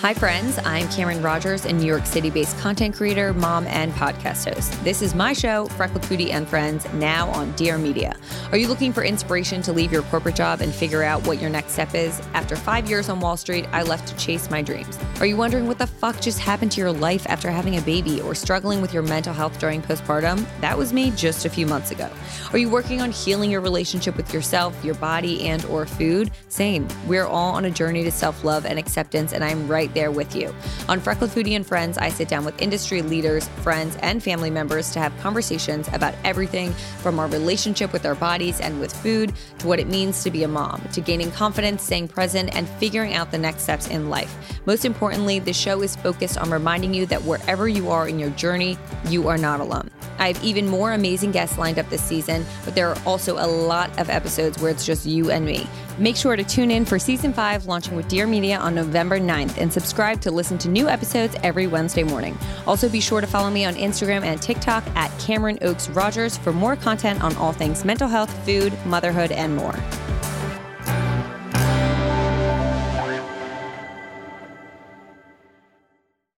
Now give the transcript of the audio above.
Hi friends, I'm Cameron Rogers, a New York City-based content creator, mom, and podcast host. This is my show, Freckled Foodie and Friends, now on Dear Media. Are you looking for inspiration to leave your corporate job and figure out what your next step is? After 5 years on Wall Street, I left to chase my dreams. Are you wondering what the fuck just happened to your life after having a baby or struggling with your mental health during postpartum? That was me just a few months ago. Are you working on healing your relationship with yourself, your body, and or food? Same. We're all on a journey to self-love and acceptance, and I'm right there with you. On Freckled Foodie and Friends, I sit down with industry leaders, friends, and family members to have conversations about everything from our relationship with our bodies and with food to what it means to be a mom, to gaining confidence, staying present, and figuring out the next steps in life. Most importantly, the show is focused on reminding you that wherever you are in your journey, you are not alone. I have even more amazing guests lined up this season, but there are also a lot of episodes where it's just you and me. Make sure to tune in for Season 5, launching with Dear Media on November 9th, and subscribe to listen to new episodes every Wednesday morning. Also, be sure to follow me on Instagram and TikTok at Cameron Oaks Rogers for more content on all things mental health, food, motherhood, and more.